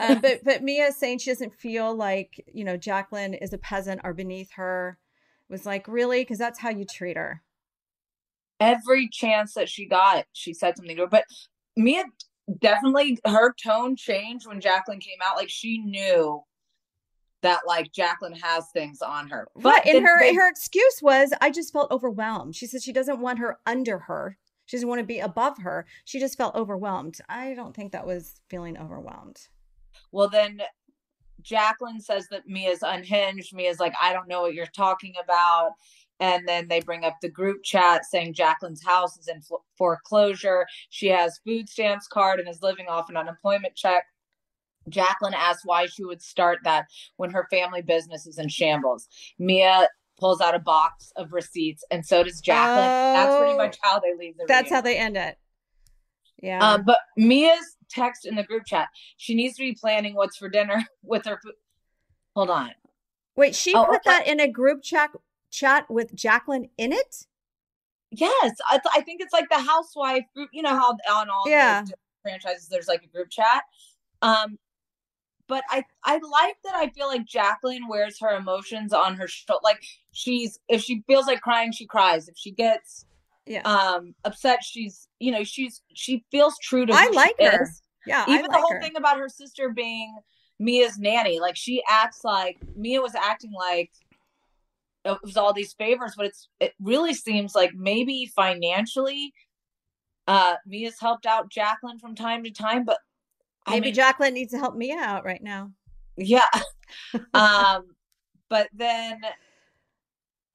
um, but but Mia is saying she doesn't feel like, you know, Jacqueline is a peasant or beneath her. It was like, really? Because that's how you treat her. Every chance that she got, she said something to her. But Mia, definitely her tone changed when Jacqueline came out. Like, she knew that, like, Jacqueline has things on her. But right. and her they- her excuse was, I just felt overwhelmed. She said she doesn't want her under her. She doesn't want to be above her. She just felt overwhelmed. I don't think that was feeling overwhelmed. Well, then Jacqueline says that Mia's unhinged. Mia's like, I don't know what you're talking about. And then they bring up the group chat saying Jacqueline's house is in foreclosure. She has food stamps card and is living off an unemployment check. Jacqueline asks why she would start that when her family business is in shambles. Mia pulls out a box of receipts, and so does Jacqueline. Oh, that's pretty much how they leave the room. That's how they end it. Yeah. Um, but Mia's text in the group chat, she needs to be planning what's for dinner with her food. Hold on. Wait, she oh, put okay. that in a group chat chat with Jacqueline in it? Yes. I, th- I think it's like the housewife group. You know how on all yeah. the franchises, there's like a group chat. Um, but I, I like that. I feel like Jacqueline wears her emotions on her show. Like, she's, if she feels like crying, she cries. If she gets... Yeah. Um, upset. She's, you know, she's, she feels true to who I like she her. Is. Yeah. Even like the whole her. thing about her sister being Mia's nanny. Like, she acts like Mia was acting like it was all these favors, but it's, it really seems like maybe financially, uh, Mia's helped out Jacqueline from time to time, but maybe I mean, Jacqueline needs to help Mia out right now. Yeah. um, but then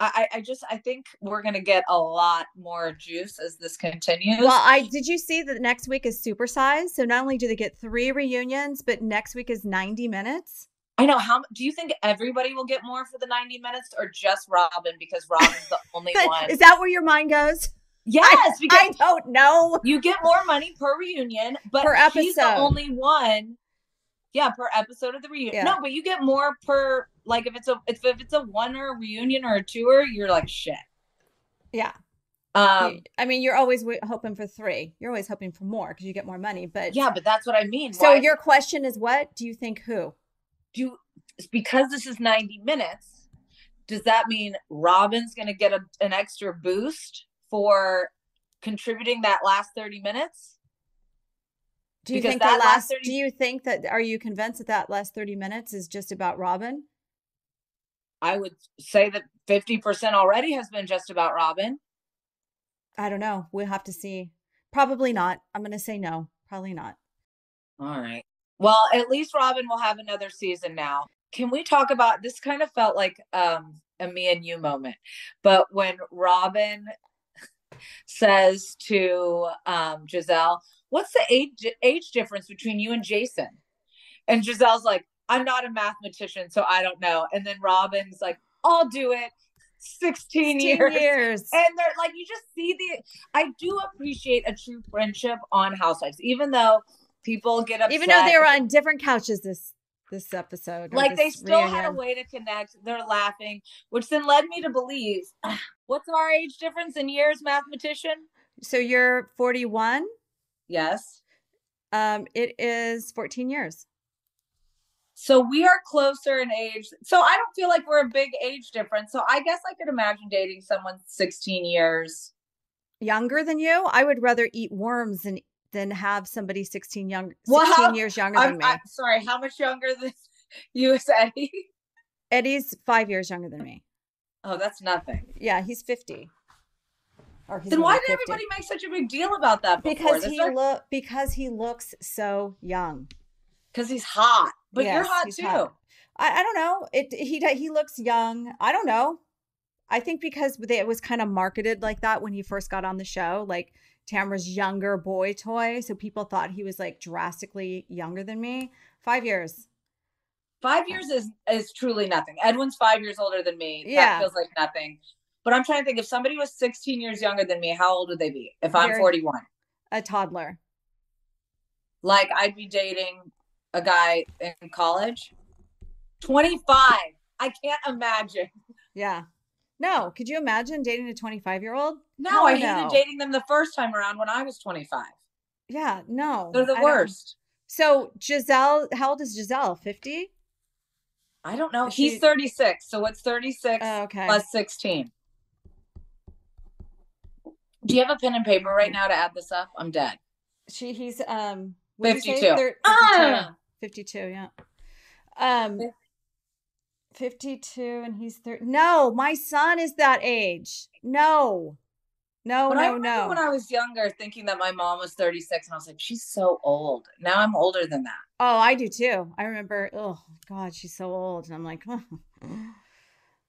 I, I just, I think we're going to get a lot more juice as this continues. Well, I did you see that next week is supersized? So not only do they get three reunions, but next week is ninety minutes. I know. How do you think everybody will get more for the ninety minutes or just Robin? Because Robin's the only but, one. Is that where your mind goes? Yes. I, because I don't know. You get more money per reunion, but per episode. She's the only one. Yeah, per episode of the reunion. Yeah. No, but you get more per... Like, if it's a if, if it's a one-er reunion or a two-er, you're like, shit. Yeah. Um, I mean, you're always w- hoping for three. You're always hoping for more because you get more money. But yeah, but that's what I mean. So Why? Your question is what? Do you think who? Do Because this is ninety minutes, does that mean Robin's going to get a, an extra boost for contributing that last thirty minutes? Do you, because think that last, last 30- do you think that, are you convinced that that last thirty minutes is just about Robin? I would say that fifty percent already has been just about Robin. I don't know. We'll have to see. Probably not. I'm going to say no. Probably not. All right. Well, at least Robin will have another season now. Can we talk about, this kind of felt like um, a me and you moment, but when Robin says to um, Giselle, what's the age, age difference between you and Jason? And Giselle's like, I'm not a mathematician, so I don't know. And then Robin's like, I'll do it. sixteen years. And they're like, you just see the, I do appreciate a true friendship on Housewives, even though people get upset. Even though they were on different couches this, this episode. Like, they still had a way to connect. They're laughing, which then led me to believe, what's our age difference in years, mathematician? So you're forty-one? Yes. Um, it is fourteen years. So we are closer in age. So I don't feel like we're a big age difference. So I guess I could imagine dating someone sixteen years. Younger than you? I would rather eat worms than, than have somebody sixteen, young, sixteen well, how, years younger I'm, than me. I'm sorry, how much younger than you is Eddie? Eddie's five years younger than me. Oh, that's nothing. Yeah, he's fifty. Or he's then why did fifty. Everybody make such a big deal about that before? Because, he, our... lo- because he looks so young. Because he's hot. But yes, you're hot too. Hot. I, I don't know. It he he looks young. I don't know. I think because they, it was kind of marketed like that when he first got on the show, like Tamra's younger boy toy. So people thought he was like drastically younger than me. Five years. Five years is, is truly nothing. Edwin's five years older than me. Yeah. That feels like nothing. But I'm trying to think, if somebody was sixteen years younger than me, how old would they be? If I'm You're forty-one. A toddler. Like I'd be dating a guy in college. twenty-five. I can't imagine. Yeah. No, could you imagine dating a twenty-five-year-old? No, I hated no. dating them the first time around when I was twenty-five. Yeah, no. They're the I worst. Don't... So Giselle, how old is Giselle? fifty? I don't know. He's she... thirty-six. So what's thirty-six oh, okay. plus sixteen? Do you have a pen and paper right now to add this up? I'm dead. She he's um fifty-two. Thir- ah! fifty-two, yeah. Um fifty-two. fifty-two and he's thirty. No, my son is that age. No, no, when no, I no. When I was younger, thinking that my mom was thirty-six, and I was like, she's so old. Now I'm older than that. Oh, I do too. I remember, oh God, she's so old. And I'm like, oh.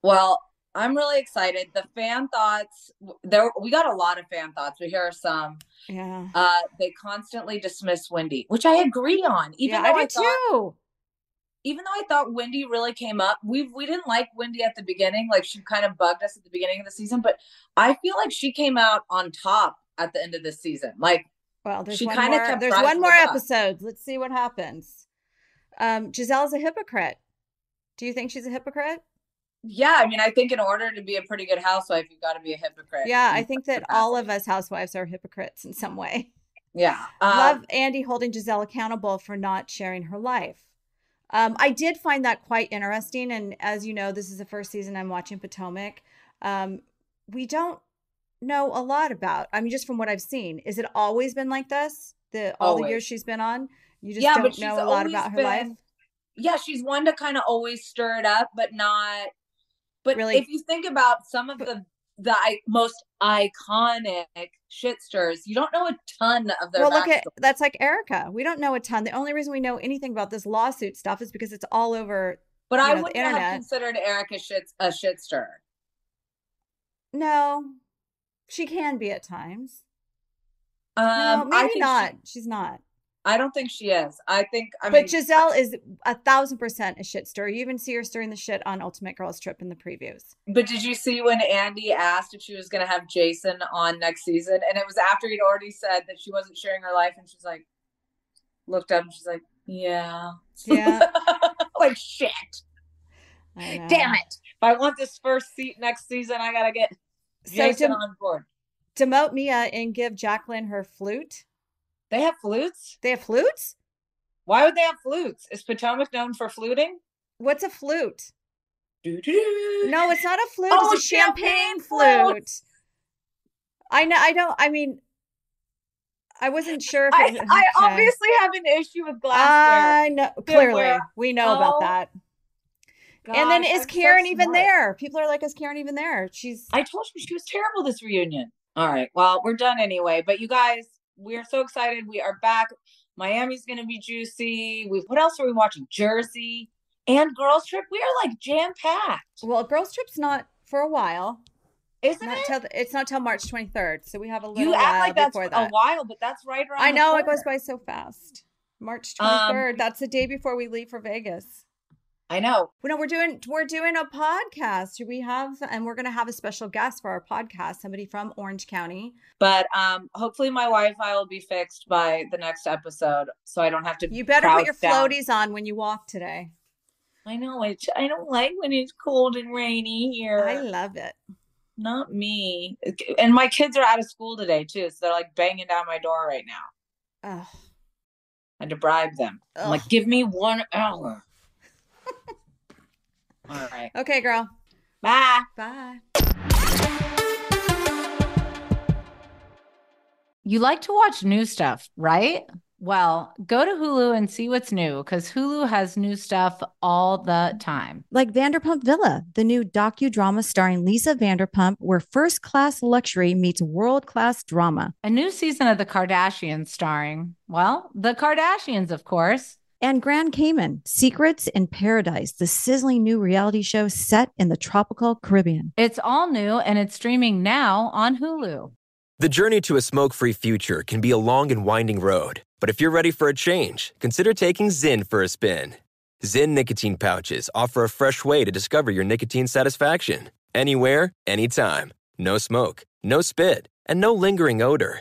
Well, I'm really excited. The fan thoughts, there we got a lot of fan thoughts. But here are some. Yeah. Uh, they constantly dismiss Wendy, which I agree on. Even yeah, though I, I do thought- too. Even though I thought Wendy really came up, we we didn't like Wendy at the beginning. Like she kind of bugged us at the beginning of the season, but I feel like she came out on top at the end of this season. Like, well, there's she kind of kept. There's one more episode. Let's see what happens. Um, Giselle's a hypocrite. Do you think she's a hypocrite? Yeah, I mean, I think in order to be a pretty good housewife, you've got to be a hypocrite. Yeah, I think that all of us housewives are hypocrites in some way. Yeah, um, love Andy holding Giselle accountable for not sharing her life. Um, I did find that quite interesting. And as you know, this is the first season I'm watching Potomac. Um, we don't know a lot about, I mean, just from what I've seen, is it always been like this? The All always. The years she's been on? You just yeah, don't know a lot about her been, life? Yeah, she's one to kind of always stir it up, but not, but really, if you think about some of but, the the I, most iconic shitsters, you don't know a ton of their well backstory. Look at that's like Erica. We don't know a ton. The only reason we know anything about this lawsuit stuff is because it's all over but I know, wouldn't have considered Erica shits a shitster. No, she can be at times. um no, maybe I think not she, she's not I don't think she is. I think I but mean, Giselle is a thousand percent a shit stirrer. You even see her stirring the shit on Ultimate Girls Trip in the previews. But did you see when Andy asked if she was going to have Jason on next season? And it was after he'd already said that she wasn't sharing her life. And she's like, looked up and she's like, yeah. Yeah. Like, shit. Damn it. If I want this first seat next season, I got to get so Jason dem- on board. Demote Mia and give Jacqueline her flute. They have flutes? They have flutes? Why would they have flutes? Is Potomac known for fluting? What's a flute? Doo-doo-doo. No, it's not a flute. Oh, it's a champagne, champagne flute. flute. I know. I don't. I mean, I wasn't sure. If I, it, I okay. obviously have an issue with glassware. I know. Clearly, we know oh, about that. Gosh, and then is I'm Karen so even there? People are like, is Karen even there? She's. I told you she was terrible this reunion. All right. Well, we're done anyway. But you guys. We're so excited. We are back. Miami's going to be juicy. We What else are we watching? Jersey and Girls Trip. We are like jam-packed. Well, Girls Trip's not for a while. Isn't not it? Till, it's not till March twenty-third. So we have a little you act while like that's before that. A while, but that's right around I know. It goes by so fast. March twenty-third. Um, that's the day before we leave for Vegas. I know. No, we're doing we're doing a podcast. We have, and we're going to have a special guest for our podcast, somebody from Orange County. But um, hopefully my Wi-Fi will be fixed by the next episode, so I don't have to. You better put your down. floaties on when you walk today. I know. I, I don't like when it's cold and rainy here. I love it. Not me. And my kids are out of school today too, so they're like banging down my door right now. Ugh. I had to bribe them. Ugh. I'm like, give me one hour. All right. Okay, girl. Bye. Bye. You like to watch new stuff, right? Well, go to Hulu and see what's new, because Hulu has new stuff all the time. Like Vanderpump Villa, the new docudrama starring Lisa Vanderpump, where first-class luxury meets world-class drama. A new season of The Kardashians starring, well, The Kardashians, of course. And Grand Cayman, Secrets in Paradise, the sizzling new reality show set in the tropical Caribbean. It's all new and it's streaming now on Hulu. The journey to a smoke-free future can be a long and winding road. But if you're ready for a change, consider taking Zyn for a spin. Zyn nicotine pouches offer a fresh way to discover your nicotine satisfaction. Anywhere, anytime. No smoke, no spit, and no lingering odor.